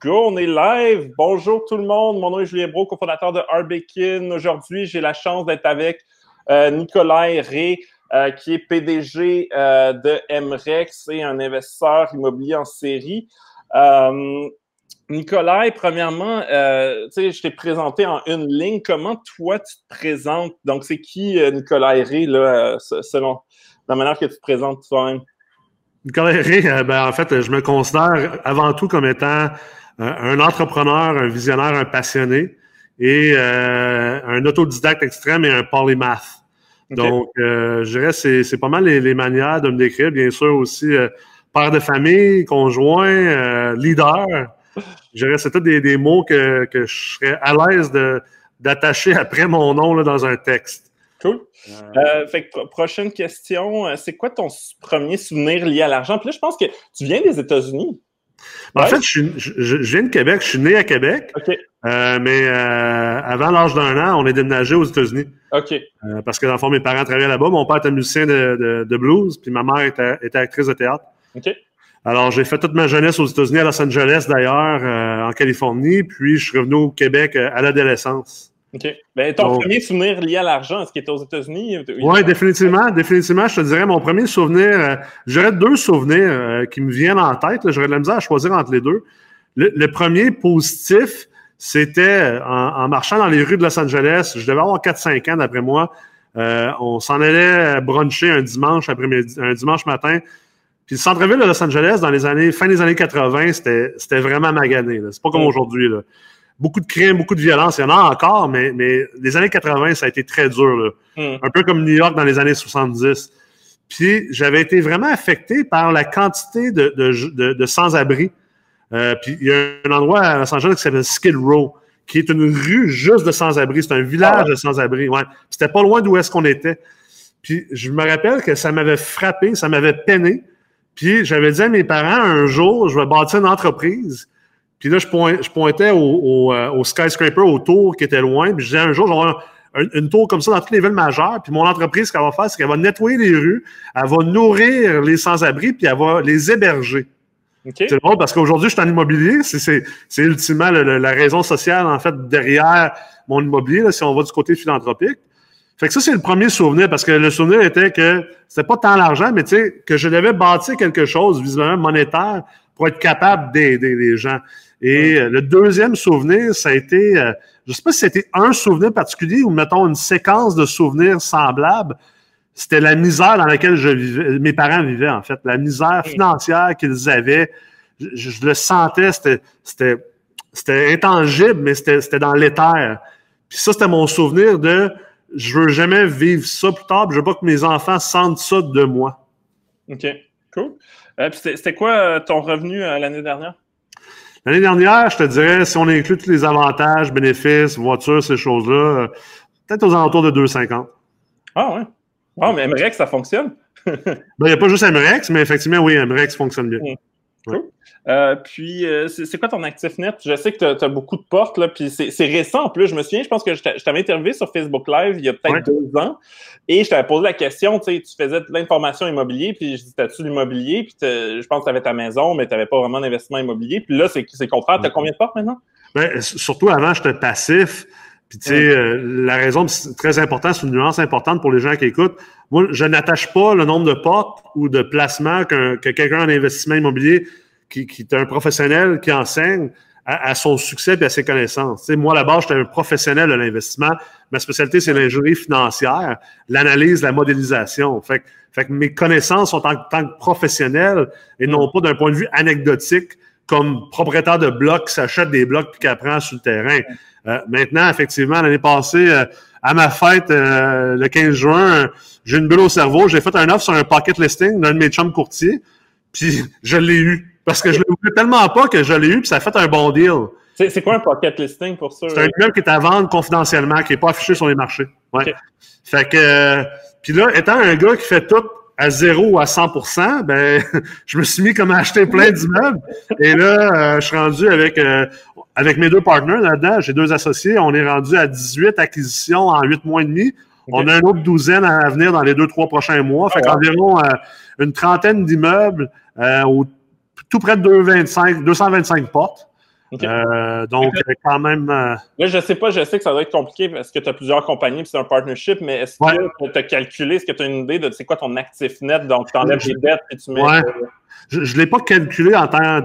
Go, on est live! Bonjour tout le monde, mon nom est Julien Bro, cofondateur de Hard Bacon. Aujourd'hui, j'ai la chance d'être avec Nicolas Ré, qui est PDG de MREX et un investisseur immobilier en série. Nicolas, premièrement, je t'ai présenté en une ligne. Comment toi, tu te présentes? Donc, c'est qui Nicolas Ré, là, selon la manière que tu te présentes toi-même? Nicolas Ré, en fait, je me considère avant tout comme étant un entrepreneur, un visionnaire, un passionné et un autodidacte extrême et un polymath. Okay. Donc, je dirais c'est pas mal les manières de me décrire. Bien sûr aussi, père de famille, conjoint, leader. Je dirais c'est tous des mots que je serais à l'aise d'attacher après mon nom là, dans un texte. Cool. Fait que prochaine question, c'est quoi ton premier souvenir lié à l'argent? Puis là, je pense que tu viens des États-Unis. Ouais. En fait, je viens de Québec. Je suis né à Québec. Okay. Avant l'âge d'un an, on est déménagé aux États-Unis. Okay. Parce que dans le fond, mes parents travaillaient là-bas. Mon père était musicien de blues, puis ma mère était actrice de théâtre. Okay. Alors, j'ai fait toute ma jeunesse aux États-Unis, à Los Angeles d'ailleurs, en Californie. Puis, je suis revenu au Québec à l'adolescence. OK. Ben, ton premier souvenir lié à l'argent, est-ce qu'il était aux États-Unis? Oui, définitivement. Je te dirais, mon premier souvenir, j'aurais deux souvenirs qui me viennent en tête. J'aurais de la misère à choisir entre les deux. Le premier positif, c'était en marchant dans les rues de Los Angeles. Je devais avoir 4-5 ans, d'après moi. On s'en allait bruncher un dimanche après-midi, un dimanche matin. Puis le centre-ville de Los Angeles, dans les années, fin des années 80, c'était vraiment magané. Là. C'est pas comme aujourd'hui, là. Beaucoup de crimes, beaucoup de violence. Il y en a encore, mais les années 80, ça a été très dur. Là. Un peu comme New York dans les années 70. Puis, j'avais été vraiment affecté par la quantité de sans-abri. Puis, il y a un endroit à Los Angeles qui s'appelle Skid Row, qui est une rue juste de sans-abri. C'est un village de sans-abri. Ouais. C'était pas loin d'où est-ce qu'on était. Puis, je me rappelle que ça m'avait frappé, ça m'avait peiné. Puis, j'avais dit à mes parents, un jour, je vais bâtir une entreprise. Puis là, je pointais au skyscraper, aux tours qui étaient loin. Puis je disais, un jour, j'aurai une tour comme ça dans toutes les villes majeures. Puis mon entreprise, ce qu'elle va faire, c'est qu'elle va nettoyer les rues, elle va nourrir les sans-abri, puis elle va les héberger. Okay. C'est drôle parce qu'aujourd'hui, je suis en immobilier. C'est ultimement la raison sociale, en fait, derrière mon immobilier, là, si on va du côté philanthropique. Fait que ça, c'est le premier souvenir, parce que le souvenir était que c'était pas tant l'argent, mais tu sais, que je devais bâtir quelque chose, visiblement monétaire, pour être capable d'aider les gens. Et le deuxième souvenir, ça a été, je sais pas si c'était un souvenir particulier ou mettons une séquence de souvenirs semblables, c'était la misère dans laquelle mes parents vivaient en fait, la misère financière qu'ils avaient, je le sentais, c'était intangible, mais c'était dans l'éther. Puis ça, c'était mon souvenir de, je veux jamais vivre ça plus tard, puis je veux pas que mes enfants sentent ça de moi. OK, cool. Puis c'était quoi ton revenu l'année dernière? L'année dernière, je te dirais, si on inclut tous les avantages, bénéfices, voitures, ces choses-là, peut-être aux alentours de 2,50. Ah ouais. Ah, mais MREX, ça fonctionne? Il n'y a pas juste MREX, mais effectivement, oui, MREX fonctionne bien. Cool. Ouais. Puis, c'est quoi ton actif net? Je sais que tu as beaucoup de portes, là, puis c'est récent en plus. Je me souviens, je pense que je t'avais interviewé sur Facebook Live il y a peut-être 2 ans, et je t'avais posé la question, tu sais, tu faisais de l'information immobilier, puis je dis, t'as-tu l'immobilier? Puis je pense que tu avais ta maison, mais tu n'avais pas vraiment d'investissement immobilier. Puis là, c'est contraire. Tu as combien de portes maintenant? Ben, surtout avant, j'étais passif. Puis, tu sais, la raison, c'est très important, c'est une nuance importante pour les gens qui écoutent. Moi, je n'attache pas le nombre de portes ou de placements que quelqu'un en investissement immobilier qui est un professionnel qui enseigne à son succès et à ses connaissances. Tu sais, moi, à la base, j'étais un professionnel de l'investissement. Ma spécialité, c'est l'ingénierie financière, l'analyse, la modélisation. Fait que mes connaissances sont en tant que professionnel et non pas d'un point de vue anecdotique comme propriétaire de blocs qui s'achète des blocs puis qui apprend sur le terrain. Maintenant, effectivement, l'année passée, à ma fête, le 15 juin, j'ai une bulle au cerveau. J'ai fait un offre sur un pocket listing d'un de mes chums courtiers, puis je l'ai eu. Parce que je ne le voulais tellement pas que je l'ai eu, puis ça a fait un bon deal. C'est quoi un pocket listing pour ça? C'est un immeuble qui est à vendre confidentiellement, qui n'est pas affiché sur les marchés. Ouais. Okay. Fait que, puis là, étant un gars qui fait tout à 0 ou à 100%, ben, je me suis mis comme à acheter plein d'immeubles. Et là, je suis rendu avec mes deux partenaires là-dedans. J'ai 2 associés. On est rendu à 18 acquisitions en 8 mois et demi. Okay. On a une autre douzaine à venir dans les 2-3 prochains mois. Fait qu'environ une trentaine d'immeubles tout près de 225 portes. Okay. Donc, quand même... Là, je sais pas, je sais que ça doit être compliqué parce que tu as plusieurs compagnies et c'est un partnership, mais est-ce que tu as calculé, est-ce que tu as une idée de c'est quoi ton actif net? Donc, tu enlèves les dettes et tu mets... Ouais. Je ne l'ai pas calculé en temps,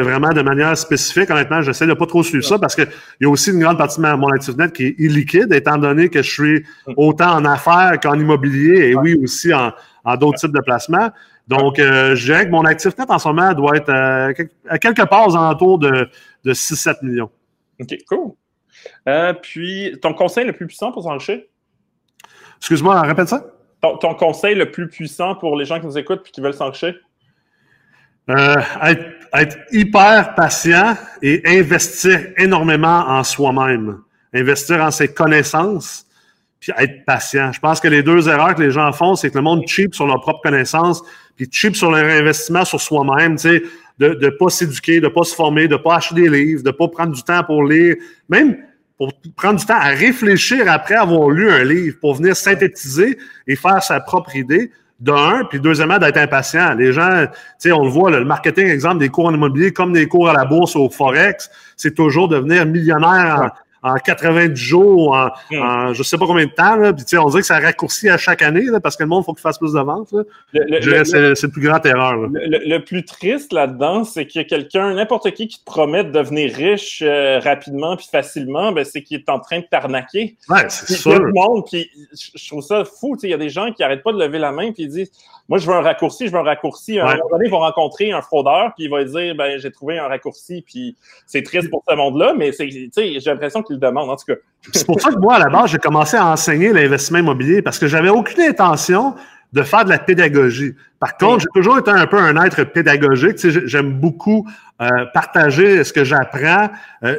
vraiment de manière spécifique. Honnêtement, j'essaie de ne pas trop suivre ça parce qu'il y a aussi une grande partie de mon actif net qui est illiquide, étant donné que je suis autant en affaires qu'en immobilier et aussi en d'autres types de placements. Donc, je dirais que mon actif net en ce moment doit être à quelque part aux alentours de 6-7 millions. OK, cool. Puis, ton conseil le plus puissant pour s'enrichir? Excuse-moi, répète ça. Ton conseil le plus puissant pour les gens qui nous écoutent et qui veulent s'enrichir? Être hyper patient et investir énormément en soi-même. Investir en ses connaissances puis être patient. Je pense que les deux erreurs que les gens font, c'est que le monde cheap sur leurs propres connaissances puis cheap sur leur investissement sur soi-même, tu sais, de pas s'éduquer, de pas se former, de pas acheter des livres, de pas prendre du temps pour lire, même pour prendre du temps à réfléchir après avoir lu un livre, pour venir synthétiser et faire sa propre idée. D'un, puis deuxièmement, d'être impatient. Les gens, tu sais, on le voit, le marketing, exemple, des cours en immobilier, comme des cours à la bourse, au Forex, c'est toujours devenir millionnaire en 90 jours, en je sais pas combien de temps, là. Puis tu sais, on dirait que ça raccourcit à chaque année, là, parce que le monde, il faut qu'il fasse plus de ventes, là. C'est le plus grand erreur, là. Le plus triste là-dedans, c'est qu'il y a quelqu'un, n'importe qui te promet de devenir riche rapidement puis facilement, ben c'est qu'il est en train de t'arnaquer. Ouais, c'est sûr. Tout le monde, puis je trouve ça fou, tu sais, il y a des gens qui arrêtent pas de lever la main puis ils disent « Moi, je veux un raccourci, je veux un raccourci. » À un moment donné, ils vont rencontrer un fraudeur puis il va dire « Ben, j'ai trouvé un raccourci. » Puis c'est triste pour ce monde-là, mais c'est, tu sais, j'ai l'impression qu'il le demande, en tout cas. C'est pour ça que moi, à la base, j'ai commencé à enseigner l'investissement immobilier parce que j'avais aucune intention de faire de la pédagogie. Par contre, j'ai toujours été un peu un être pédagogique. Tu sais, j'aime beaucoup partager ce que j'apprends.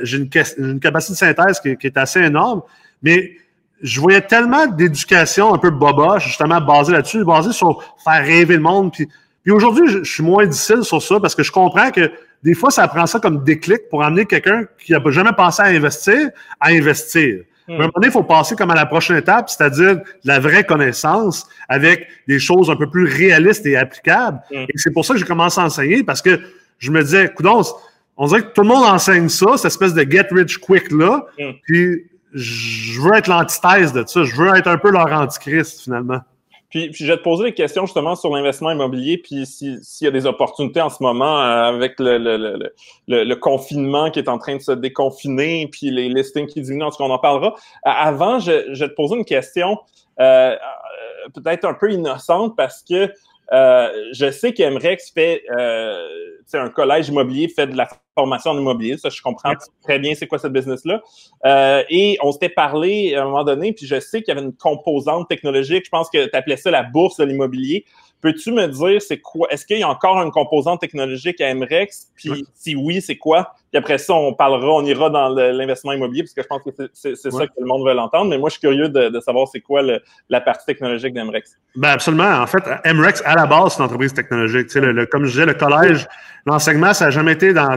J'ai une capacité de synthèse qui est assez énorme, mais je voyais tellement d'éducation un peu boboche, justement basée là-dessus, basée sur faire rêver le monde. Puis aujourd'hui, je suis moins difficile sur ça parce que je comprends que des fois, ça prend ça comme déclic pour amener quelqu'un qui n'a jamais pensé à investir. À un moment donné, il faut passer comme à la prochaine étape, c'est-à-dire de la vraie connaissance avec des choses un peu plus réalistes et applicables. Et c'est pour ça que j'ai commencé à enseigner parce que je me disais, coudonc, on dirait que tout le monde enseigne ça, cette espèce de get-rich-quick-là. Puis je veux être l'antithèse de ça. Je veux être un peu leur antichrist, finalement. Puis je vais te poser des questions justement sur l'investissement immobilier, puis s'il y a des opportunités en ce moment avec le confinement qui est en train de se déconfiner, puis les listings qui diminuent, en tout cas on en parlera. Avant, je vais te poser une question peut-être un peu innocente parce que je sais que MREX fait un collège immobilier, fait de la formation en immobilier, ça je comprends très bien c'est quoi cette business-là. Et on s'était parlé à un moment donné, puis je sais qu'il y avait une composante technologique, je pense que tu appelais ça la bourse de l'immobilier. Peux-tu me dire c'est quoi? Est-ce qu'il y a encore une composante technologique à MREX? Puis si oui, c'est quoi? Puis après ça, on ira dans l'investissement immobilier, parce que je pense que c'est ça que le monde veut l'entendre. Mais moi, je suis curieux de savoir c'est quoi la partie technologique d'MREX. Ben absolument. En fait, MREX, à la base, c'est une entreprise technologique. Tu sais, comme je disais, le collège, l'enseignement, ça n'a jamais été dans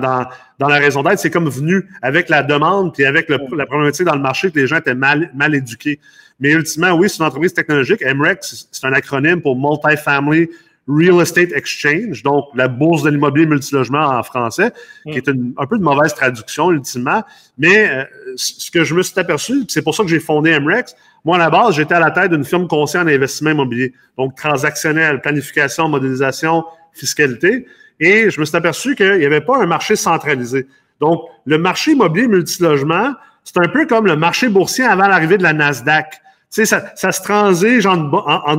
la raison d'être. C'est comme venu avec la demande puis avec la problématique dans le marché que les gens étaient mal éduqués. Mais ultimement, oui, c'est une entreprise technologique. MREX, c'est un acronyme pour Multifamily Real Estate Exchange, donc la bourse de l'immobilier multilogement en français, qui est un peu de mauvaise traduction ultimement. Mais ce que je me suis aperçu, c'est pour ça que j'ai fondé MREX, moi, à la base, j'étais à la tête d'une firme conseil en investissement immobilier, donc transactionnel, planification, modélisation, fiscalité. Et je me suis aperçu qu'il n'y avait pas un marché centralisé. Donc, le marché immobilier multilogement, c'est un peu comme le marché boursier avant l'arrivée de la Nasdaq. Tu sais, ça se transige en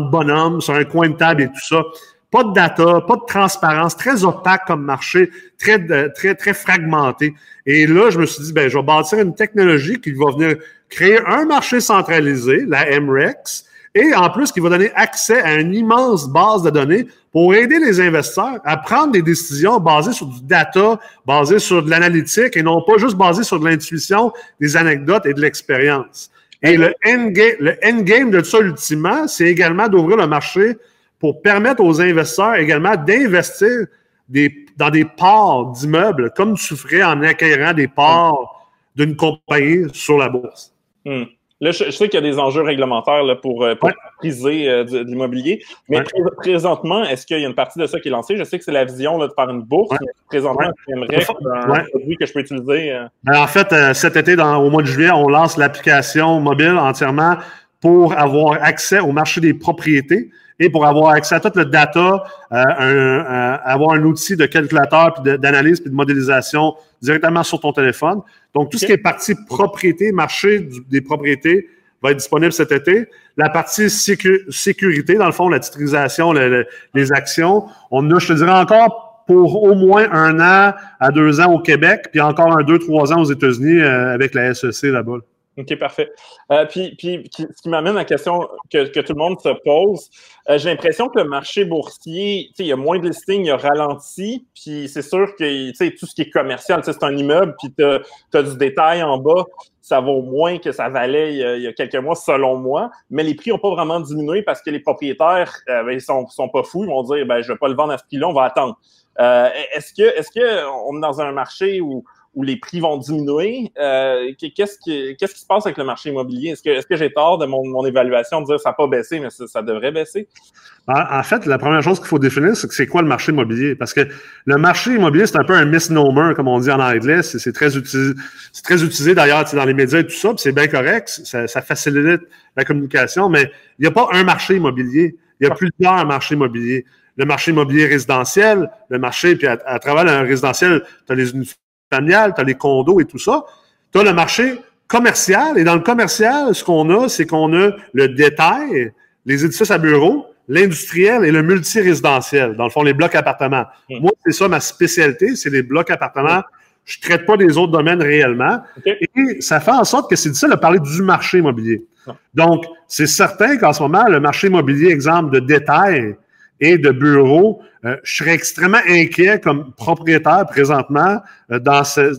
bonhomme, sur un coin de table et tout ça. Pas de data, pas de transparence, très opaque comme marché, très fragmenté. Et là, je me suis dit, ben, je vais bâtir une technologie qui va venir créer un marché centralisé, la MREX, et en plus, qui va donner accès à une immense base de données pour aider les investisseurs à prendre des décisions basées sur du data, basées sur de l'analytique et non pas juste basées sur de l'intuition, des anecdotes et de l'expérience. Et le endgame de ça, ultimement, c'est également d'ouvrir le marché pour permettre aux investisseurs également d'investir dans des parts d'immeubles, comme tu ferais en acquérant des parts d'une compagnie sur la bourse. Là, je sais qu'il y a des enjeux réglementaires là, pour priser de l'immobilier, mais présentement, est-ce qu'il y a une partie de ça qui est lancée? Je sais que c'est la vision là, de faire une bourse, mais présentement, c'est MREX, un produit que je peux utiliser. En fait, cet été, au mois de juillet, on lance l'application mobile entièrement pour avoir accès au marché des propriétés et pour avoir accès à toute la data, avoir un outil de calculateur, puis d'analyse, puis de modélisation directement sur ton téléphone. Donc, tout ce qui est partie propriété, marché des propriétés, va être disponible cet été. La partie sécurité, dans le fond, la titrisation, les actions, on a, je te dirais, encore pour au moins 1 an à 2 ans au Québec, puis encore 2-3 ans aux États-Unis avec la SEC là-bas. OK, parfait. Puis, ce qui m'amène à la question que tout le monde se pose, j'ai l'impression que le marché boursier, il y a moins de listings, il a ralenti, puis c'est sûr que tout ce qui est commercial, c'est un immeuble, puis tu as du détail en bas, ça vaut moins que ça valait il y a quelques mois, selon moi, mais les prix n'ont pas vraiment diminué parce que les propriétaires sont pas fous, ils vont dire « je ne vais pas le vendre à ce prix-là, on va attendre ». Est-ce qu'on est dans un marché où les prix vont diminuer? Qu'est-ce qui se passe avec le marché immobilier? Est-ce que j'ai tort de mon évaluation de dire ça n'a pas baissé, mais ça devrait baisser? En fait, la première chose qu'il faut définir, c'est quoi le marché immobilier? Parce que le marché immobilier, c'est un peu un misnomer, comme on dit en anglais. C'est très utilisé. C'est très utilisé d'ailleurs dans les médias et tout ça, puis c'est bien correct. Ça facilite la communication, mais il n'y a pas un marché immobilier. Il y a plusieurs marchés immobiliers. Le marché immobilier résidentiel, le marché, puis à travers un résidentiel, tu as les unités familiales, tu as les condos et tout ça. Tu as le marché commercial, et dans le commercial, ce qu'on a, c'est qu'on a le détail, les édifices à bureaux, l'industriel et le multirésidentiel, dans le fond, les blocs appartements. Okay. Moi, c'est ça ma spécialité, c'est les blocs appartements. Okay. Je ne traite pas des autres domaines réellement. Okay. Et ça fait en sorte que c'est difficile de parler du marché immobilier. Okay. Donc, c'est certain qu'en ce moment, le marché immobilier, exemple de détail, et de bureaux, je serais extrêmement inquiet comme propriétaire présentement dans ces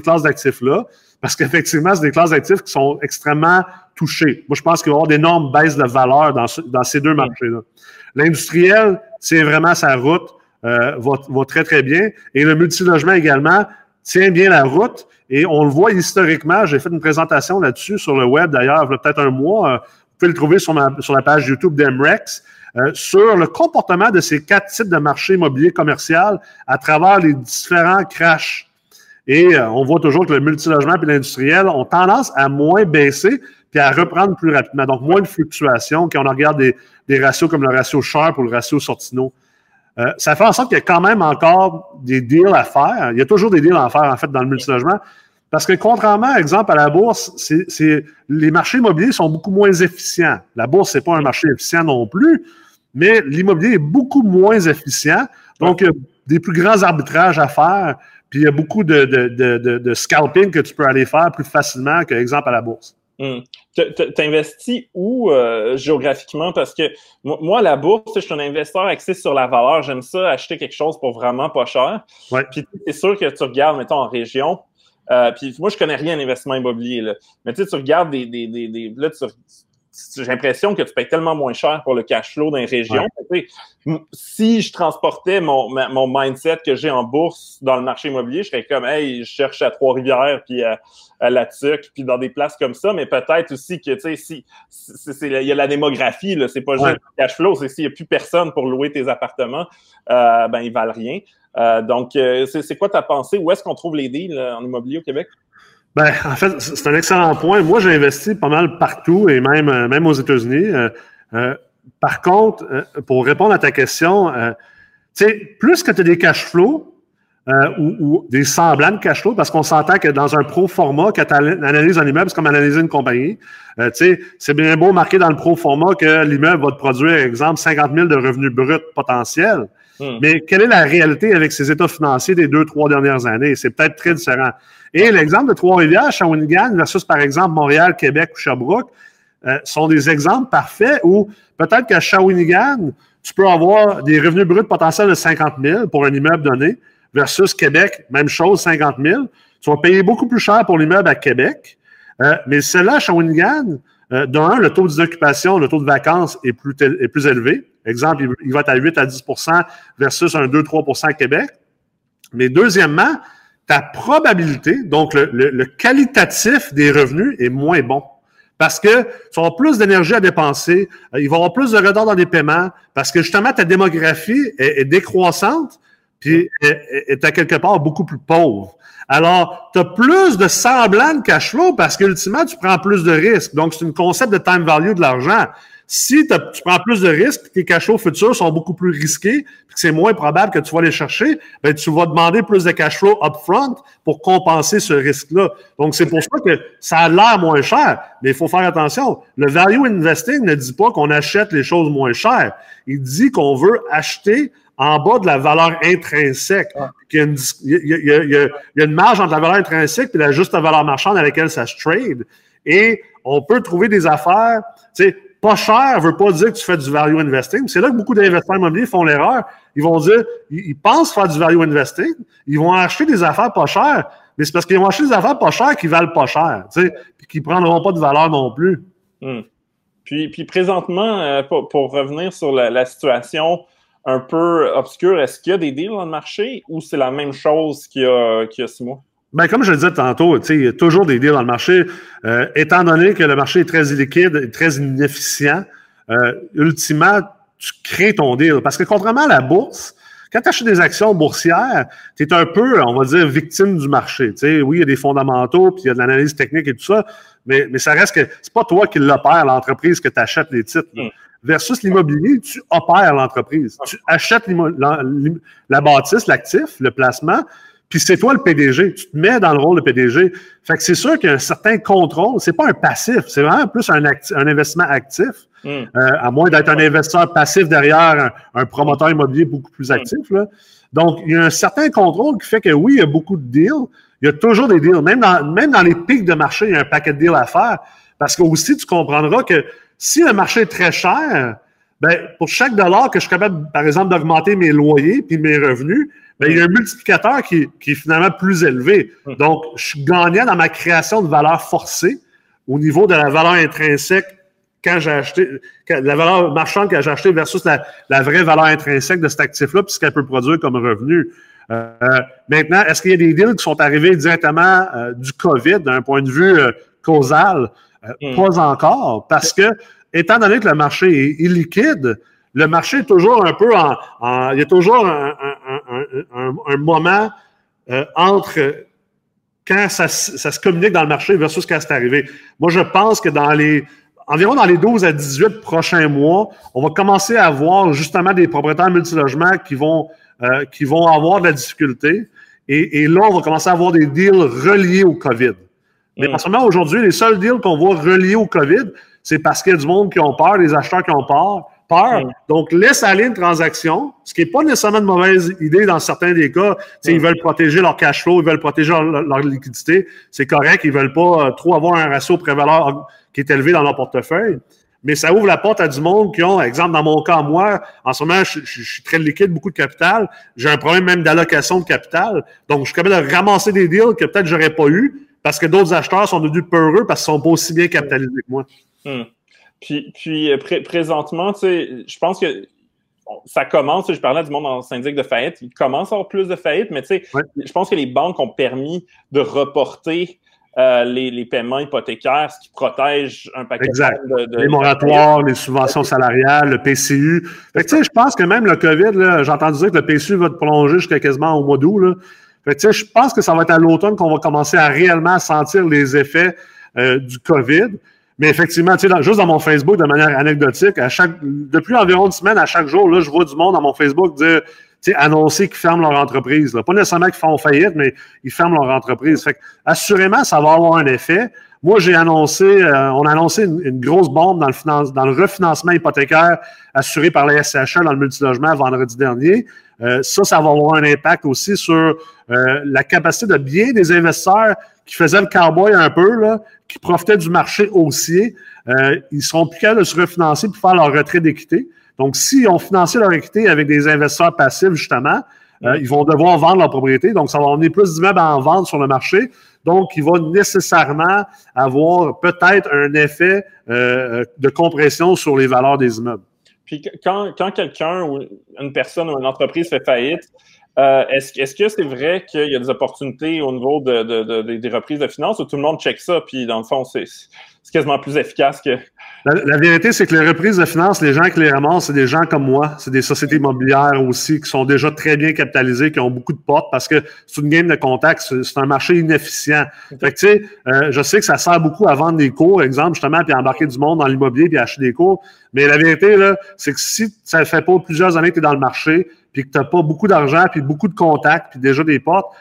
classes d'actifs-là, parce qu'effectivement, c'est des classes d'actifs qui sont extrêmement touchées. Moi, je pense qu'il va y avoir d'énormes baisses de valeur dans ces deux marchés-là. L'industriel, c'est vraiment sa route, va très, très bien. Et le multilogement également tient bien la route. Et on le voit historiquement, j'ai fait une présentation là-dessus sur le web, d'ailleurs, il y a peut-être un mois. Vous pouvez le trouver sur la page YouTube d'MREX. Sur le comportement de ces 4 types de marché immobilier commercial à travers les différents crashs. Et on voit toujours que le multilogement et l'industriel ont tendance à moins baisser puis à reprendre plus rapidement. Donc, moins de fluctuations quand on regarde des ratios comme le ratio Sharpe ou le ratio Sortino. Ça fait en sorte qu'il y a quand même encore des deals à faire. Il y a toujours des deals à faire, en fait, dans le multilogement. Parce que contrairement, par exemple, à la bourse, les marchés immobiliers sont beaucoup moins efficients. La bourse, c'est pas un marché efficient non plus. Mais l'immobilier est beaucoup moins efficient. Donc, il y a des plus grands arbitrages à faire. Puis, il y a beaucoup de scalping que tu peux aller faire plus facilement qu'à exemple à la bourse. Mmh. T'investis où géographiquement? Parce que moi, à la bourse, je suis un investisseur axé sur la valeur. J'aime ça, acheter quelque chose pour vraiment pas cher. Ouais. Puis, c'est sûr que tu regardes, mettons, en région. Puis moi, je connais rien en investissement immobilier. Là. Mais tu sais, tu regardes des là, j'ai l'impression que tu payes tellement moins cher pour le cash flow dans les régions. Ouais. Si je transportais mon mindset que j'ai en bourse dans le marché immobilier, je serais comme, je cherche à Trois-Rivières, puis à La Tuque, puis dans des places comme ça. Mais peut-être aussi que, tu sais, il y a la démographie, là, c'est pas juste le cash flow, c'est s'il n'y a plus personne pour louer tes appartements, ils valent rien. Donc, c'est quoi ta pensée? Où est-ce qu'on trouve les deals en immobilier au Québec? Ben, en fait, c'est un excellent point. Moi, j'ai investi pas mal partout et même aux États-Unis. Par contre, pour répondre à ta question, tu sais, plus que tu as des cash flows ou des semblants de cash flow, parce qu'on s'entend que dans un pro forma, quand tu analyses un immeuble, c'est comme analyser une compagnie. Tu sais, c'est bien beau marquer dans le pro forma que l'immeuble va te produire, exemple, 50 000 de revenus bruts potentiels. Mais quelle est la réalité avec ces états financiers des 2-3 dernières années? C'est peut-être très différent. Et l'exemple de Trois-Rivières, Shawinigan versus, par exemple, Montréal, Québec ou Sherbrooke sont des exemples parfaits où peut-être qu'à Shawinigan, tu peux avoir des revenus bruts potentiels de 50 000 pour un immeuble donné versus Québec, même chose, 50 000. Tu vas payer beaucoup plus cher pour l'immeuble à Québec. Mais celle-là, Shawinigan, d'un, le taux d'occupation, le taux de vacances est plus élevé. Exemple, il va être à 8 à 10 % versus un 2-3 % à Québec. Mais deuxièmement, ta probabilité, donc le qualitatif des revenus est moins bon. Parce que ils auront plus d'énergie à dépenser, ils vont avoir plus de retard dans les paiements, parce que justement, ta démographie est décroissante, puis est à quelque part beaucoup plus pauvre. Alors, tu as plus de semblant de cash flow parce qu'ultimement, tu prends plus de risques. Donc, c'est un concept de time value de l'argent. Si tu prends plus de risques, tes cash flows futurs sont beaucoup plus risqués, puis que c'est moins probable que tu vas les chercher, ben tu vas demander plus de cash flow upfront pour compenser ce risque-là. Donc, c'est pour ça que ça a l'air moins cher, mais il faut faire attention. Le value investing ne dit pas qu'on achète les choses moins chères. Il dit qu'on veut acheter en bas de la valeur intrinsèque. Il y a une marge entre la valeur intrinsèque et la juste valeur marchande à laquelle ça se trade. Et on peut trouver des affaires, tu sais, pas cher veut pas dire que tu fais du value investing. C'est là que beaucoup d'investisseurs immobiliers font l'erreur. Ils vont dire, ils pensent faire du value investing, ils vont acheter des affaires pas chères, mais c'est parce qu'ils vont acheter des affaires pas chères qui valent pas cher, tu sais, puis qui prendront pas de valeur non plus. Mmh. Puis présentement, pour revenir sur la situation un peu obscure, est-ce qu'il y a des deals dans le marché ou c'est la même chose qu'il y a 6 mois? Ben comme je le disais tantôt, il y a toujours des deals dans le marché. Étant donné que le marché est très illiquide et très inefficient, ultimement, tu crées ton deal. Parce que contrairement à la bourse, quand tu achètes des actions boursières, tu es un peu, on va dire, victime du marché. T'sais, oui, il y a des fondamentaux, puis il y a de l'analyse technique et tout ça, mais ça reste que c'est pas toi qui l'opère, l'entreprise que tu achètes les titres. Là. Versus l'immobilier, tu opères l'entreprise. Tu achètes la bâtisse, l'actif, le placement, puis c'est toi le PDG. Tu te mets dans le rôle de PDG. Fait que c'est sûr qu'il y a un certain contrôle. C'est pas un passif. C'est vraiment plus un investissement actif. Mm. À moins d'être un investisseur passif derrière un promoteur immobilier beaucoup plus actif. Là. Donc, il y a un certain contrôle qui fait que oui, il y a beaucoup de deals. Il y a toujours des deals. Même dans les pics de marché, il y a un paquet de deals à faire. Parce que aussi, tu comprendras que si le marché est très cher, ben, pour chaque dollar que je suis capable, par exemple, d'augmenter mes loyers puis mes revenus, ben, il y a un multiplicateur qui est finalement plus élevé. Donc, je suis gagnant dans ma création de valeur forcée au niveau de la valeur intrinsèque quand j'ai acheté, la valeur marchande que j'ai achetée versus la vraie valeur intrinsèque de cet actif-là puis ce qu'elle peut produire comme revenu. Maintenant, est-ce qu'il y a des deals qui sont arrivés directement du COVID d'un point de vue causal? Pas encore, parce que, étant donné que le marché est illiquide, le marché est toujours un peu il y a toujours un moment entre quand ça se communique dans le marché versus quand c'est arrivé. Moi, je pense que environ dans les 12 à 18 prochains mois, on va commencer à voir justement des propriétaires multilogements qui vont avoir de la difficulté. Et là, on va commencer à avoir des deals reliés au COVID. Mais personnellement, aujourd'hui, les seuls deals qu'on voit reliés au COVID, c'est parce qu'il y a du monde qui ont peur, des acheteurs qui ont peur. Donc, laisse aller une transaction, ce qui n'est pas nécessairement une mauvaise idée dans certains des cas. Ils veulent protéger leur cash flow, ils veulent protéger leur liquidité. C'est correct, ils ne veulent pas trop avoir un ratio pré-valeur qui est élevé dans leur portefeuille. Mais ça ouvre la porte à du monde qui ont, exemple, dans mon cas, moi, en ce moment, je suis très liquide, beaucoup de capital. J'ai un problème même d'allocation de capital. Donc, je suis capable de ramasser des deals que peut-être j'aurais pas eu. Parce que d'autres acheteurs sont devenus peureux parce qu'ils ne sont pas aussi bien capitalisés que moi. Puis présentement, tu sais, je pense que ça commence, je parlais du monde en syndic de faillite, il commence à avoir plus de faillites, mais tu sais, je pense que les banques ont permis de reporter les paiements hypothécaires, ce qui protège un paquet de les moratoires, les subventions salariales, le PCU. Fait que tu sais, je pense que même le COVID, là, j'ai entendu dire que le PCU va te prolonger jusqu'à quasiment au mois d'août, là. Je pense que ça va être à l'automne qu'on va commencer à réellement sentir les effets du COVID. Mais effectivement, juste dans mon Facebook, de manière anecdotique, depuis environ une semaine, à chaque jour, là, je vois du monde dans mon Facebook dire, annoncer qu'ils ferment leur entreprise. Là. Pas nécessairement qu'ils font faillite, mais ils ferment leur entreprise. Fait que, assurément, ça va avoir un effet. Moi, on a annoncé une grosse bombe dans le refinancement hypothécaire assuré par la SCHL dans le multilogement vendredi dernier. Ça va avoir un impact aussi sur la capacité de bien des investisseurs qui faisaient le cowboy un peu, là, qui profitaient du marché haussier. Ils seront plus capables de se refinancer pour faire leur retrait d'équité. Donc, s'ils ont financé leur équité avec des investisseurs passifs, justement, ils vont devoir vendre leur propriété. Donc, ça va amener plus d'immeubles à en vendre sur le marché. Donc, il va nécessairement avoir peut-être un effet de compression sur les valeurs des immeubles. Puis quand quelqu'un ou une personne ou une entreprise fait faillite, Est-ce que c'est vrai qu'il y a des opportunités au niveau des reprises de finances où tout le monde check ça, puis dans le fond, c'est quasiment plus efficace que… La vérité, c'est que les reprises de finances, les gens qui les ramassent, c'est des gens comme moi, c'est des sociétés immobilières aussi qui sont déjà très bien capitalisées, qui ont beaucoup de portes parce que c'est une game de contact, c'est un marché inefficient. Fait que tu sais, je sais que ça sert beaucoup à vendre des cours, exemple, justement, puis embarquer du monde dans l'immobilier puis acheter des cours, mais la vérité, là, c'est que si ça fait pas plusieurs années que tu es dans le marché, puis que tu n'as pas beaucoup d'argent, puis beaucoup de contacts, puis déjà des portes,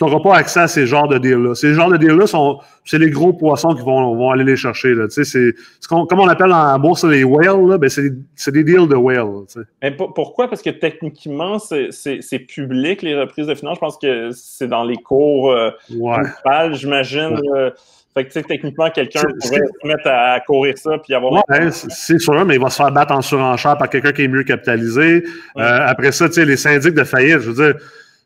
tu n'auras pas accès à ces genres de deals-là. Ces genres de deals-là, c'est les gros poissons qui vont aller les chercher. Là. Tu sais, comme on appelle en bourse les whales, là, ben c'est des deals de whales. Tu sais. Mais pourquoi? Parce que techniquement, c'est public, les reprises de finances. Je pense que c'est dans les cours principales, j'imagine. Ouais. Fait que, tu sais, techniquement, quelqu'un pourrait se mettre à courir ça puis avoir... Ouais, c'est sûr, mais il va se faire battre en surenchère par quelqu'un qui est mieux capitalisé. Après ça, tu sais, les syndics de faillite, je veux dire,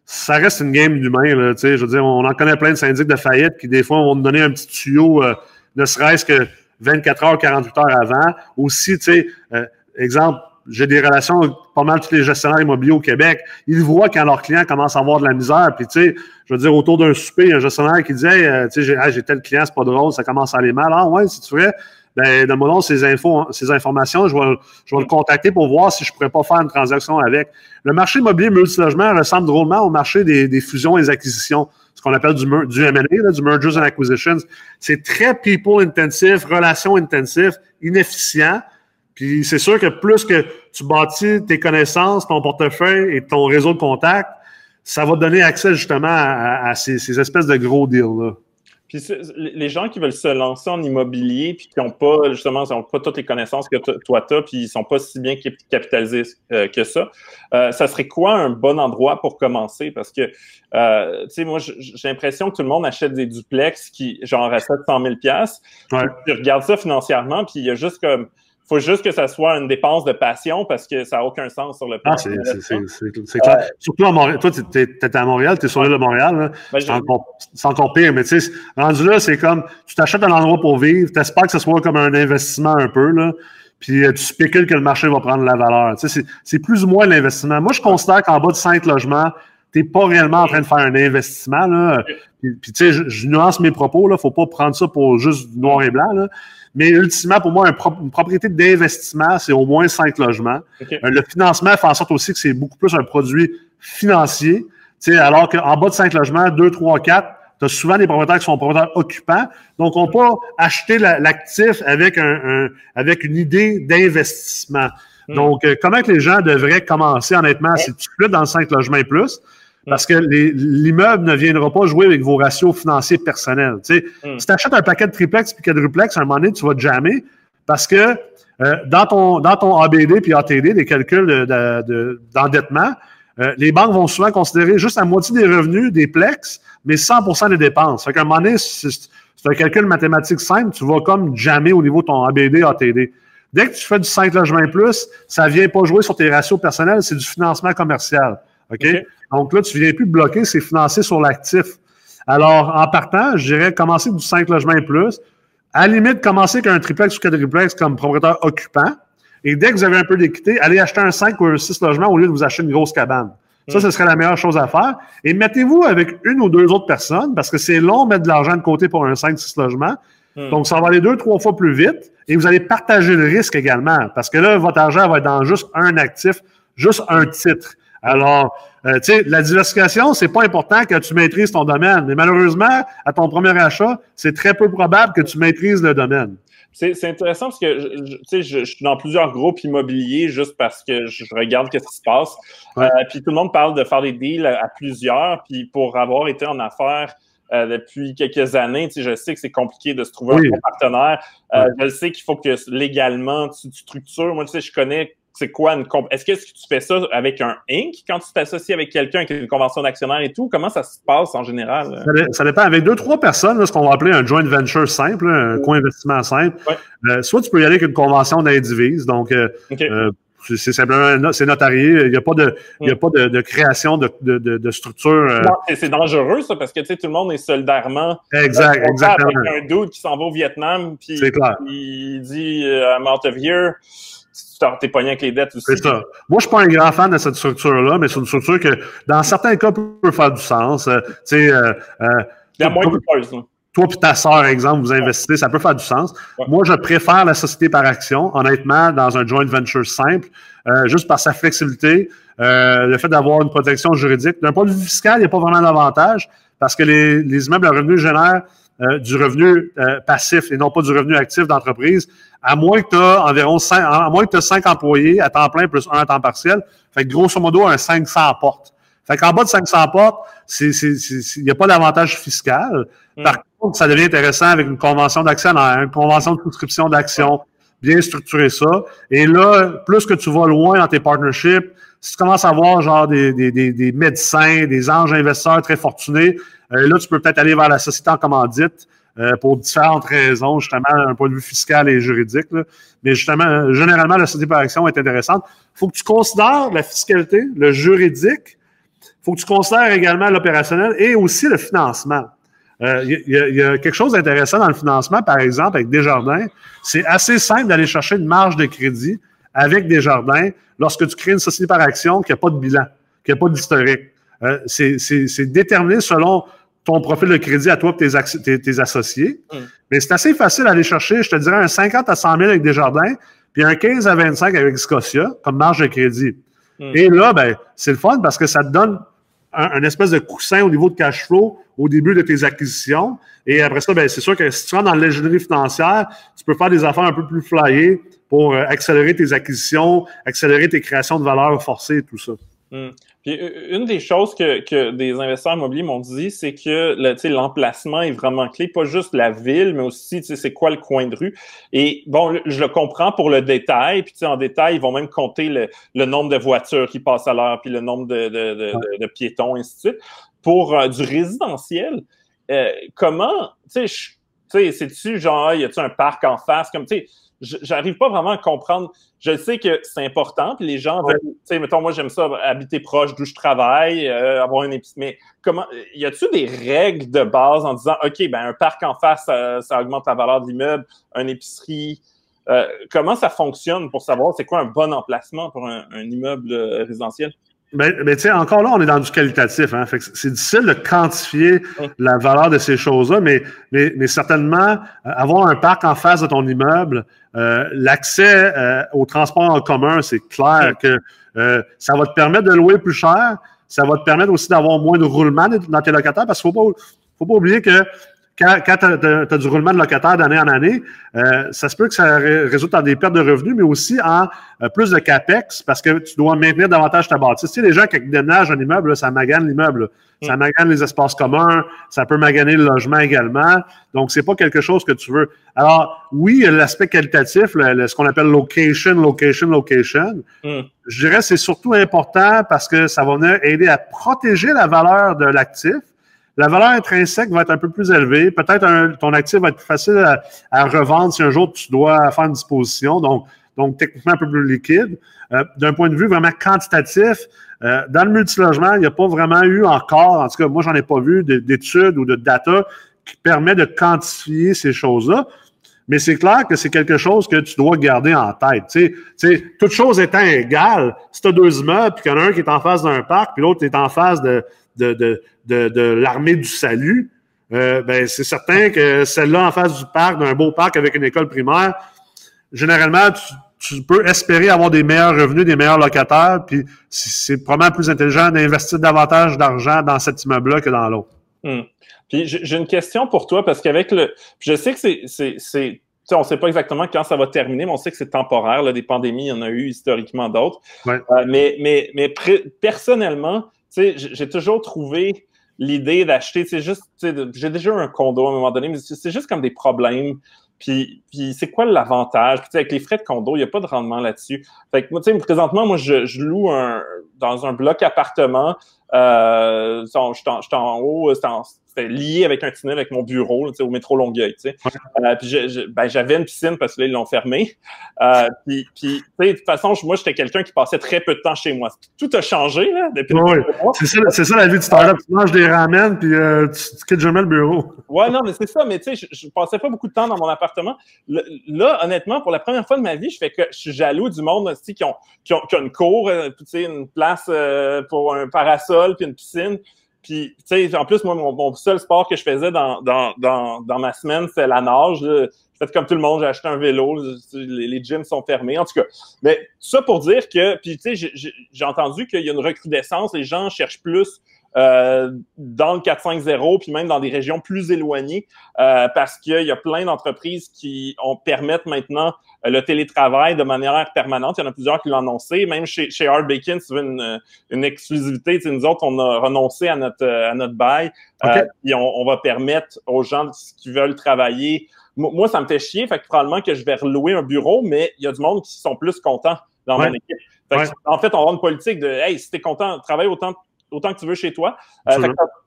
ça reste une game d'humain, là, tu sais. Je veux dire, on en connaît plein de syndics de faillite qui, des fois, vont nous donner un petit tuyau, ne serait-ce que 24 heures, 48 heures avant. Aussi, tu sais, exemple... J'ai des relations avec pas mal tous les gestionnaires immobiliers au Québec. Ils voient quand leurs clients commencent à avoir de la misère. Puis, tu sais, je veux dire, autour d'un souper, il y a un gestionnaire qui dit hey, tu sais, j'ai tel client, c'est pas drôle, ça commence à aller mal. Ah, ouais, si tu ferais, ben, donne-moi donc ces informations, je vais le contacter pour voir si je pourrais pas faire une transaction avec. Le marché immobilier multilogement ressemble drôlement au marché des fusions et des acquisitions, ce qu'on appelle du M&A, là, du Mergers and Acquisitions. C'est très people intensif, relations intensives, inefficient. Puis c'est sûr que plus que tu bâtis tes connaissances, ton portefeuille et ton réseau de contacts, ça va donner accès justement à ces espèces de gros deals-là. Puis les gens qui veulent se lancer en immobilier puis qui n'ont pas, justement, ils n'ont pas toutes les connaissances que toi t'as puis ils ne sont pas si bien capitalisés que ça, ça serait quoi un bon endroit pour commencer? Parce que, tu sais, moi, j'ai l'impression que tout le monde achète des duplex qui, genre, à 700 000 $. Ouais. Tu regardes ça financièrement puis il y a juste comme... Faut juste que ça soit une dépense de passion parce que ça n'a aucun sens sur le plan. Ah, c'est clair. Surtout à Montréal. Toi, t'es à Montréal, t'es sur l'île de Montréal. Là. Ben, c'est encore pire, mais tu sais, rendu là, c'est comme tu t'achètes un endroit pour vivre, t'espères que ce soit comme un investissement un peu, là, puis tu spécules que le marché va prendre la valeur. Tu sais, c'est plus ou moins l'investissement. Moi, je considère qu'en bas de 5 logements, t'es pas réellement en train de faire un investissement, là. Puis tu sais, je nuance mes propos, là. Faut pas prendre ça pour juste noir et blanc, là. Mais ultimement, pour moi, une propriété d'investissement, c'est au moins 5 logements. Okay. Le financement fait en sorte aussi que c'est beaucoup plus un produit financier. T'sais, alors qu'en bas de 5 logements, 2, 3, 4, tu as souvent des propriétaires qui sont propriétaires occupants. Donc, on peut acheter l'actif avec avec une idée d'investissement. Mm. Donc, comment que les gens devraient commencer, honnêtement, si tu plus dans le 5 logements et plus? Parce que l'immeuble ne viendra pas jouer avec vos ratios financiers personnels. Tu sais, si tu achètes un paquet de triplex et quadruplex, à un moment donné, tu vas te jammer parce que dans ton ABD puis ATD, des calculs d'endettement, les banques vont souvent considérer juste la moitié des revenus des plex, mais 100% des dépenses. Fait qu'à un moment donné, c'est un calcul mathématique simple, tu vas comme jammer au niveau de ton ABD, ATD. Dès que tu fais du 5 logements plus, ça vient pas jouer sur tes ratios personnels, c'est du financement commercial. OK? Donc là, tu ne viens plus bloquer, c'est financé sur l'actif. Alors, en partant, je dirais commencer du 5 logements et plus. À la limite, commencer avec un triplex ou quadruplex comme propriétaire occupant. Et dès que vous avez un peu d'équité, allez acheter un 5 ou un 6 logements au lieu de vous acheter une grosse cabane. Ça, ce serait la meilleure chose à faire. Et mettez-vous avec une ou deux autres personnes, parce que c'est long de mettre de l'argent de côté pour un 5-6 logements. Donc, ça va aller 2-3 fois plus vite. Et vous allez partager le risque également, parce que là, votre argent va être dans juste un actif, juste un titre. Alors, tu sais, la diversification, c'est pas important que tu maîtrises ton domaine. Mais malheureusement, à ton premier achat, c'est très peu probable que tu maîtrises le domaine. C'est intéressant parce que, tu sais, je suis dans plusieurs groupes immobiliers juste parce que je regarde ce qui se passe. Ouais. Puis tout le monde parle de faire des deals à plusieurs. Puis pour avoir été en affaires depuis quelques années, tu sais, je sais que c'est compliqué de se trouver un bon partenaire. Je sais qu'il faut que légalement, tu structures. Moi, tu sais, je connais... C'est quoi une comp? Est-ce que tu fais ça avec un Inc quand tu t'associes avec quelqu'un qui a une convention d'actionnaire et tout? Comment ça se passe en général? Ça dépend. Avec 2-3 personnes, là, ce qu'on va appeler un joint venture simple, un co-investissement simple. Ouais. Soit tu peux y aller avec une convention d'indivises. Donc, c'est simplement, c'est notarié. Il n'y a pas de création de structure. Non, c'est dangereux, ça, parce que, tu sais, tout le monde est solidairement. Exactement. Avec un dude qui s'en va au Vietnam, puis il dit, I'm out of here. t'es pogné avec les dettes aussi. C'est ça. Moi, je suis pas un grand fan de cette structure-là, mais c'est une structure que, dans certains cas, peut faire du sens. Tu sais, la moins coûteuse, là. Toi et ta sœur, exemple, vous investissez, ça peut faire du sens. Ouais. Moi, je préfère la société par action, honnêtement, dans un joint venture simple, juste par sa flexibilité, le fait d'avoir une protection juridique. D'un point de vue fiscal, il n'y a pas vraiment d'avantage parce que les immeubles à revenus génèrent du revenu passif et non pas du revenu actif d'entreprise, à moins que tu as environ 5 employés à temps plein plus 1 à temps partiel. Fait que grosso modo, un 500 portes. Fait qu'en bas de 500 portes, il n'y a pas d'avantage fiscal. Par contre, ça devient intéressant avec une convention d'actionnaire, une convention de souscription d'action, bien structurer ça. Et là, plus que tu vas loin dans tes partnerships, si tu commences à avoir genre des médecins, des anges investisseurs très fortunés, là, tu peux peut-être aller vers la société en commandite pour différentes raisons, justement, d'un point de vue fiscal et juridique. Là. Mais justement, généralement, la société par action est intéressante. Il faut que tu considères la fiscalité, le juridique. Faut que tu considères également l'opérationnel et aussi le financement. Il y a quelque chose d'intéressant dans le financement, par exemple, avec Desjardins. C'est assez simple d'aller chercher une marge de crédit avec Desjardins lorsque tu crées une société par action qui n'a pas de bilan, qui n'a pas d'historique. C'est déterminé selon ton profil de crédit à toi et tes associés. Mais c'est assez facile d'aller chercher, je te dirais, un 50 à 100 000 avec Desjardins puis un 15 à 25 avec Scotia comme marge de crédit. Et là, ben, c'est le fun parce que ça te donne un espèce de coussin au niveau de cash flow au début de tes acquisitions. Et après ça, ben, c'est sûr que si tu rentres dans l'ingénierie financière, tu peux faire des affaires un peu plus flyées pour accélérer tes acquisitions, accélérer tes créations de valeur forcées et tout ça. Puis une des choses que des investisseurs immobiliers m'ont dit, c'est que l'emplacement est vraiment clé, pas juste la ville, mais aussi c'est quoi le coin de rue. Et bon, je le comprends pour le détail, puis en détail, ils vont même compter le nombre de voitures qui passent à l'heure, puis le nombre de piétons, ainsi de suite. Pour du résidentiel, comment, c'est-tu genre, y a-tu un parc en face, comme tu sais, j'arrive pas vraiment à comprendre. Je sais que c'est important, puis les gens veulent, tu sais, mettons, moi, j'aime ça, habiter proche d'où je travaille, avoir une épicerie. Mais comment, y a-tu des règles de base en disant, OK, ben un parc en face, ça augmente la valeur de l'immeuble, une épicerie. Comment ça fonctionne pour savoir c'est quoi un bon emplacement pour un immeuble résidentiel? Mais tu sais, encore là, on est dans du qualitatif. Hein? Fait que c'est difficile de quantifier la valeur de ces choses-là, mais certainement, avoir un parc en face de ton immeuble, l'accès au transport en commun, c'est clair que ça va te permettre de louer plus cher, ça va te permettre aussi d'avoir moins de roulement dans tes locataires, parce qu'il ne faut pas oublier que quand tu as du roulement de locataires d'année en année, ça se peut que ça résulte en des pertes de revenus, mais aussi en plus de capex, parce que tu dois maintenir davantage ta bâtisse. Tu sais, les gens qui déménagent un immeuble, là, ça magane l'immeuble. Ça magane les espaces communs, ça peut maganer le logement également. Donc, c'est pas quelque chose que tu veux. Alors, oui, l'aspect qualitatif, ce qu'on appelle location. Je dirais que c'est surtout important parce que ça va venir aider à protéger la valeur de l'actif. La valeur intrinsèque va être un peu plus élevée. Peut-être ton actif va être plus facile à revendre si un jour tu dois faire une disposition, donc techniquement un peu plus liquide. D'un point de vue vraiment quantitatif, dans le multilogement, il n'y a pas vraiment eu encore, en tout cas moi j'en ai pas vu, d'études ou de data qui permet de quantifier ces choses-là. Mais c'est clair que c'est quelque chose que tu dois garder en tête. Tu sais, toute chose étant égale, si tu as deux immeubles, puis qu'il y en a un qui est en face d'un parc, puis l'autre est en face de l'armée du salut, ben c'est certain que celle-là en face du parc, d'un beau parc avec une école primaire, généralement, tu peux espérer avoir des meilleurs revenus, des meilleurs locataires, puis c'est probablement plus intelligent d'investir davantage d'argent dans cet immeuble-là que dans l'autre. Puis j'ai une question pour toi, parce qu'avec je sais que c'est on ne sait pas exactement quand ça va terminer, mais on sait que c'est temporaire, là, des pandémies, il y en a eu historiquement d'autres. Ouais. Mais personnellement, j'ai toujours trouvé l'idée d'acheter, j'ai déjà eu un condo à un moment donné, mais c'est juste comme des problèmes. Puis c'est quoi l'avantage? Puis avec les frais de condo, il n'y a pas de rendement là-dessus. Fait que, présentement, moi, je loue dans un bloc appartement. J'étais en haut, c'était lié avec un tunnel avec mon bureau, là, au métro Longueuil. Puis j'avais une piscine parce que là, ils l'ont fermée. Puis de toute façon, moi, j'étais quelqu'un qui passait très peu de temps chez moi. Tout a changé là, depuis le mois. C'est ça la vie du startup. Tu manges des ramen, puis tu quittes jamais le bureau. Ouais, non, mais c'est ça. Mais je passais pas beaucoup de temps dans mon appartement. appartement. Là, honnêtement, pour la première fois de ma vie, je suis jaloux du monde qui ont une cour, une place pour un parasol, puis une piscine. Puis, tu sais, en plus, moi, mon seul sport que je faisais dans ma semaine, c'est la nage. Peut-être comme tout le monde, j'ai acheté un vélo, les gyms sont fermés. En tout cas, mais ça pour dire que, puis tu sais, j'ai entendu qu'il y a une recrudescence, les gens cherchent plus dans le 450, puis même dans des régions plus éloignées, parce qu'il y a plein d'entreprises qui permettent maintenant le télétravail de manière permanente. Il y en a plusieurs qui l'ont annoncé. Même chez Hard Bacon, si tu veux une exclusivité, tu sais, nous autres, on a renoncé à notre bail. Okay. Puis on va permettre aux gens qui veulent travailler. Moi, ça me fait chier, fait que probablement que je vais relouer un bureau, mais il y a du monde qui sont plus contents dans mon équipe. Fait que, en fait, on a une politique de « Hey, si t'es content, travaille autant que tu veux chez toi. »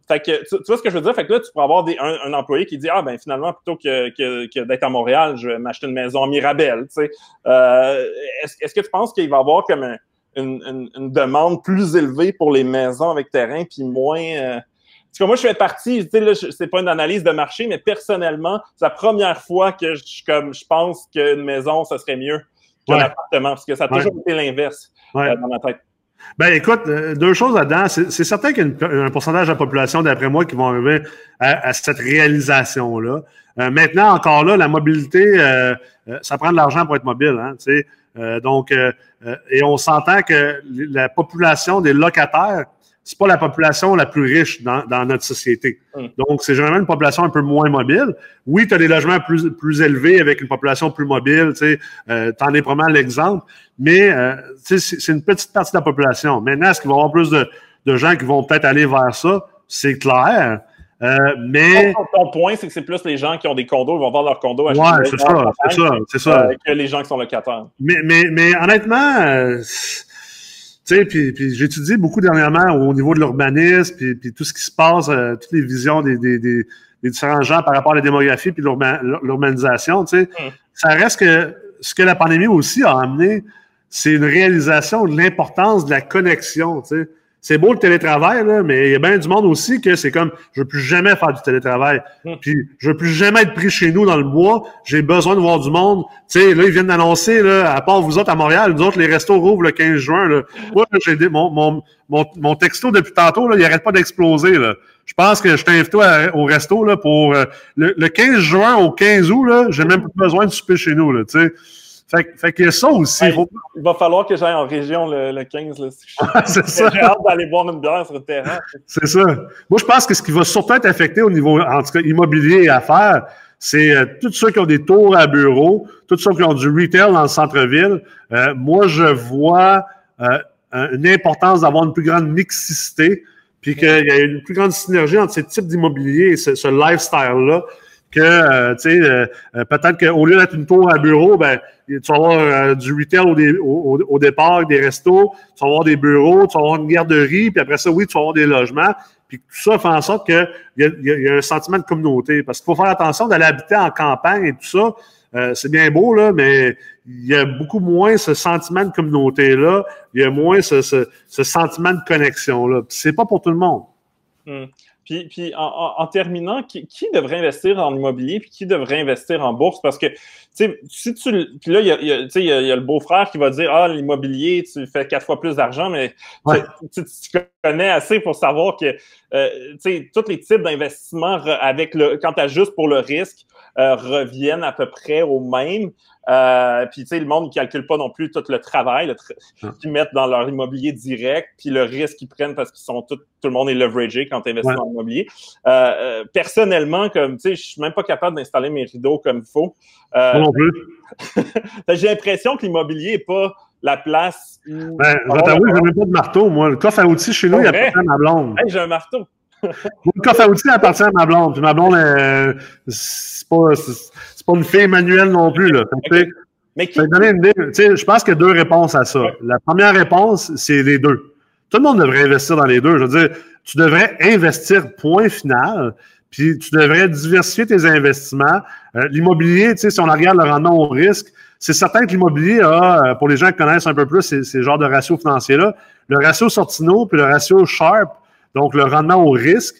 Fait que, tu vois ce que je veux dire? Fait que là, tu pourras avoir un employé qui dit « Ah, ben finalement, plutôt que d'être à Montréal, je vais m'acheter une maison à Mirabel. » Est-ce que tu penses qu'il va y avoir comme une demande plus élevée pour les maisons avec terrain, puis moins… Parce que moi, je fais partie, tu sais, c'est pas une analyse de marché, mais personnellement, c'est la première fois que je pense qu'une maison, ça serait mieux qu'un appartement, parce que ça a toujours été l'inverse dans ma tête. Ben écoute, deux choses là-dedans. C'est certain qu'il y a un pourcentage de la population, d'après moi, qui vont arriver à cette réalisation-là. Maintenant, encore là, la mobilité, ça prend de l'argent pour être mobile, hein, tu sais. Et on s'entend que la population des locataires, c'est pas la population la plus riche dans notre société. Donc, c'est généralement une population un peu moins mobile. Oui, tu as des logements plus élevés avec une population plus mobile, tu sais, t'en es probablement l'exemple, mais tu sais, c'est une petite partie de la population. Maintenant, est-ce qu'il va y avoir plus de gens qui vont peut-être aller vers ça? C'est clair. Mais ton point, c'est que c'est plus les gens qui ont des condos, ils vont vendre leur condo à chaque fois. C'est ça. Que les gens qui sont locataires. Mais honnêtement, tu sais, puis j'étudie beaucoup dernièrement au niveau de l'urbanisme, puis tout ce qui se passe, toutes les visions des différents gens par rapport à la démographie puis l'urbanisation, tu sais. Ça reste que ce que la pandémie aussi a amené, c'est une réalisation de l'importance de la connexion, tu sais. C'est beau le télétravail, là, mais il y a bien du monde aussi que c'est comme, je veux plus jamais faire du télétravail. Puis, je veux plus jamais être pris chez nous dans le bois. J'ai besoin de voir du monde. Tu sais, là, ils viennent d'annoncer, là, à part vous autres à Montréal, nous autres, les restos rouvrent le 15 juin, là. Moi, j'ai mon texto depuis tantôt, là, il arrête pas d'exploser, là. Je pense que je t'invite au resto, là, pour, le 15 juin au 15 août, là, j'ai même pas besoin de souper chez nous, là, tu sais. Fait qu'il y a ça aussi. Ouais, il va falloir que j'aille en région le 15. Là, c'est ça. J'ai hâte d'aller boire une bière sur le terrain. C'est ça. Moi, je pense que ce qui va surtout être affecté au niveau, en tout cas, immobilier et affaires, c'est tous ceux qui ont des tours à bureaux, tous ceux qui ont du retail dans le centre-ville. Moi, je vois une importance d'avoir une plus grande mixicité, puis qu'il y a une plus grande synergie entre ces types d'immobilier et ce lifestyle-là. Que tu sais, peut-être qu'au lieu d'être une tour à bureau, ben tu vas avoir du retail au départ, des restos, tu vas avoir des bureaux, tu vas avoir une garderie, puis après ça, oui, tu vas avoir des logements, puis tout ça fait en sorte que il y a un sentiment de communauté, parce qu'il faut faire attention d'aller habiter en campagne et tout ça, c'est bien beau là, mais il y a beaucoup moins ce sentiment de communauté là, il y a moins ce sentiment de connexion là, puis c'est pas pour tout le monde. Puis en terminant, qui devrait investir en immobilier puis qui devrait investir en bourse? Parce que, tu sais, si tu... Puis là, il y a le beau-frère qui va dire « Ah, l'immobilier, tu fais 4 fois plus d'argent », mais tu connais assez pour savoir que, tu sais, tous les types d'investissements quand tu ajustes pour le risque reviennent à peu près au même. Puis, tu sais, le monde ne calcule pas non plus tout le travail qu'ils mettent dans leur immobilier direct, puis le risque qu'ils prennent parce qu'ils sont tout le monde est leveragé quand tu investis dans l'immobilier. Personnellement, comme, tu sais, je suis même pas capable d'installer mes rideaux comme il faut. Non plus. J'ai l'impression que l'immobilier n'est pas la place où... Ben, je t'avoue, je n'ai même pas de marteau, moi. Le coffre à outils chez nous, il appartient à ma blonde. Hey, j'ai un marteau. Le coffre à outils appartient à ma blonde. Puis ma blonde, c'est pas une fille manuelle non plus. Là. Mais qui... Je pense qu'il y a deux réponses à ça. Ouais. La première réponse, c'est les deux. Tout le monde devrait investir dans les deux. Je veux dire, tu devrais investir point final, puis tu devrais diversifier tes investissements. L'immobilier, tu sais, si on regarde le rendement au risque, c'est certain que l'immobilier a, pour les gens qui connaissent un peu plus ces genres de ratios financiers-là, le ratio Sortino puis le ratio Sharpe, donc le rendement au risque,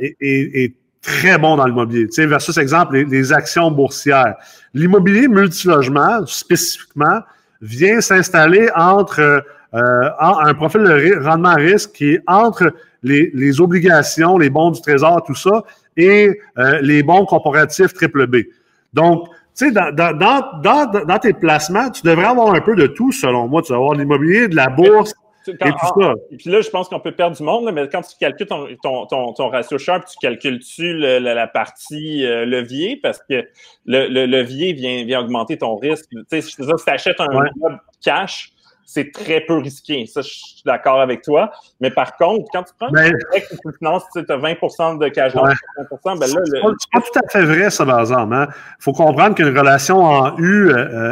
est très bon dans l'immobilier. Tu sais, versus, exemple, les actions boursières. L'immobilier multilogement, spécifiquement, vient s'installer entre un profil de rendement à risque qui est entre les obligations, les bons du Trésor, tout ça, et les bons corporatifs BBB. Donc, tu sais, dans tes placements, tu devrais avoir un peu de tout, selon moi. Tu vas avoir l'immobilier, de la bourse, et puis là, je pense qu'on peut perdre du monde, là, mais quand tu calcules ton ratio Sharpe, tu calcules-tu la partie levier? Parce que le levier vient augmenter ton risque. Tu sais, si tu achètes un bloc cash, c'est très peu risqué. Ça, je suis d'accord avec toi. Mais par contre, quand tu prends une finance, tu as 20 de cash dans 50 ben là... C'est pas tout à fait vrai, ça, par exemple. Hein? Faut comprendre qu'une relation en U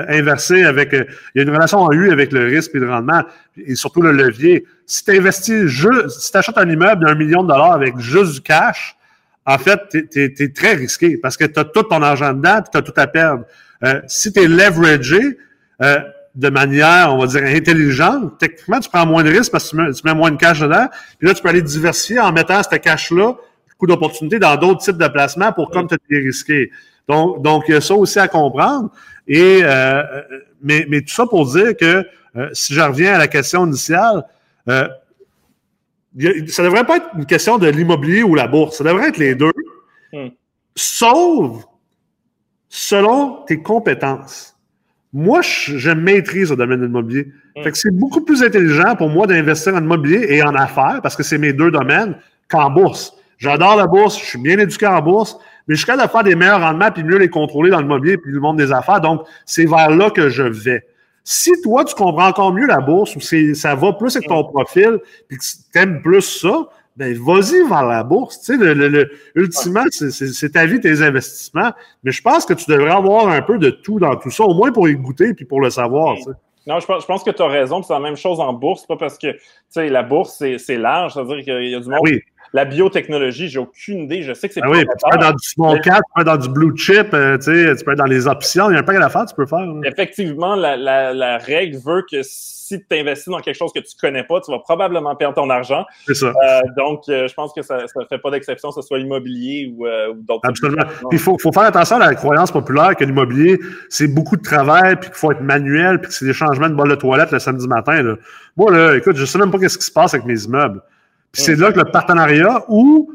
inversée avec... Il y a une relation en U avec le risque et le rendement, et surtout le levier. Si tu investis si tu achètes un immeuble d'$1 million avec juste du cash, en fait, t'es très risqué parce que tu as tout ton argent dedans et tu as tout à perdre. Si tu es leveragé... de manière, on va dire, intelligente, techniquement, tu prends moins de risques parce que tu mets moins de cash dedans. Puis là, tu peux aller diversifier en mettant ce cash-là, coup d'opportunité, dans d'autres types de placements pour comme te dérisquer. Donc, il y a ça aussi à comprendre. Et mais tout ça pour dire que, si je reviens à la question initiale, ça devrait pas être une question de l'immobilier ou la bourse. Ça devrait être les deux. Sauf selon tes compétences. Moi, je maîtrise le domaine de l'immobilier. Fait que c'est beaucoup plus intelligent pour moi d'investir en immobilier et en affaires, parce que c'est mes deux domaines, qu'en bourse. J'adore la bourse, je suis bien éduqué en bourse, mais je suis capable de faire des meilleurs rendements puis mieux les contrôler dans l'immobilier puis le monde des affaires. Donc, c'est vers là que je vais. Si toi, tu comprends encore mieux la bourse ou ça va plus avec ton profil puis que tu aimes plus ça, ben vas-y vers la bourse. Tu sais, ultimement, c'est ta vie, tes investissements. Mais je pense que tu devrais avoir un peu de tout dans tout ça, au moins pour y goûter et pour le savoir. Tu sais. Non, je pense que tu as raison. C'est la même chose en bourse. Pas parce que tu sais, la bourse, c'est large. C'est-à-dire qu'il y a du monde. Oui. La biotechnologie, j'ai aucune idée. Je sais que c'est pas. Oui, tu peux être dans du small cap, tu peux être dans du blue chip, tu peux être dans les options. Il y a un paquet d'affaires que tu peux faire. Là. Effectivement, la règle veut que si tu investis dans quelque chose que tu connais pas, tu vas probablement perdre ton argent. C'est ça. Donc, je pense que ça ne fait pas d'exception, que ce soit l'immobilier ou d'autres. Absolument. Il faut faire attention à la croyance populaire que l'immobilier, c'est beaucoup de travail, puis qu'il faut être manuel, puis que c'est des changements de bol de toilette le samedi matin. Là. Moi, là, écoute, je sais même pas ce qui se passe avec mes immeubles. Puis c'est là que le partenariat ou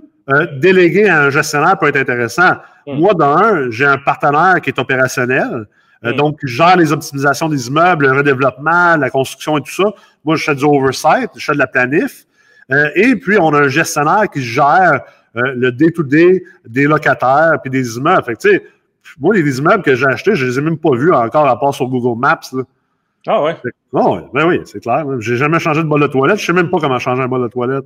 déléguer à un gestionnaire peut être intéressant. Moi, j'ai un partenaire qui est opérationnel, donc qui gère les optimisations des immeubles, le redéveloppement, la construction et tout ça. Moi, je fais du oversight, je fais de la planif. Et puis, on a un gestionnaire qui gère le day-to-day des locataires puis des immeubles. Fait que, tu sais, moi, les immeubles que j'ai achetés, je les ai même pas vus encore à part sur Google Maps, là. Ah ouais? Oh, ben oui, c'est clair. J'ai jamais changé de bol de toilette. Je sais même pas comment changer un bol de toilette.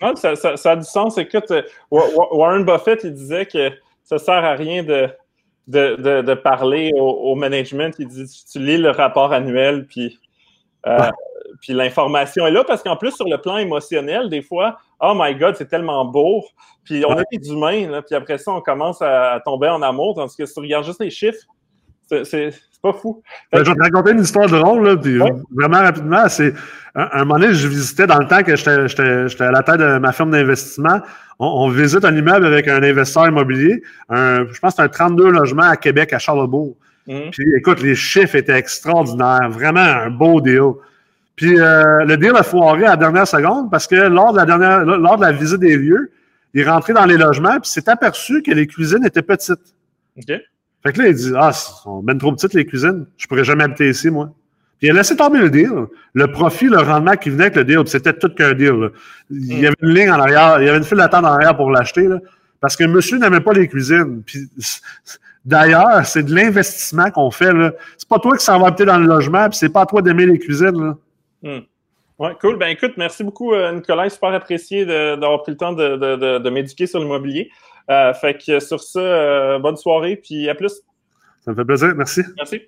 Non, ça a du sens. Écoute, Warren Buffett, il disait que ça sert à rien de parler au management. Il dit, tu lis le rapport annuel, puis l'information est là. Parce qu'en plus, sur le plan émotionnel, des fois, oh my God, c'est tellement beau. Puis on est des humains, là, puis après ça, on commence à tomber en amour. Tandis que si tu regardes juste les chiffres, c'est pas fou. Je vais te raconter une histoire drôle, là, puis vraiment rapidement. C'est un moment donné, je visitais dans le temps que j'étais à la tête de ma firme d'investissement. On visite un immeuble avec un investisseur immobilier. Je pense que c'est un 32 logements à Québec, à Charlesbourg. Puis écoute, les chiffres étaient extraordinaires. Vraiment un beau deal. Puis le deal a foiré à la dernière seconde parce que lors de la visite des lieux, il est rentré dans les logements puis s'est aperçu que les cuisines étaient petites. OK. Fait que là, il dit « Ah, on mène trop petites les cuisines. Je pourrais jamais habiter ici, moi. » Puis il a laissé tomber le deal. Le profit, le rendement qui venait avec le deal, c'était tout qu'un deal. Là. Il y avait une ligne en arrière, il y avait une file d'attente en arrière pour l'acheter, là, parce que monsieur n'aimait pas les cuisines. Puis d'ailleurs, c'est de l'investissement qu'on fait. Là. C'est pas toi qui s'en va habiter dans le logement, puis c'est pas à toi d'aimer les cuisines. Là. Ouais, cool. Ben écoute, merci beaucoup, Nicolas. Super apprécié d'avoir pris le temps de m'éduquer sur l'immobilier. Fait que sur ça, bonne soirée, puis à plus. Ça me fait plaisir, merci. Merci.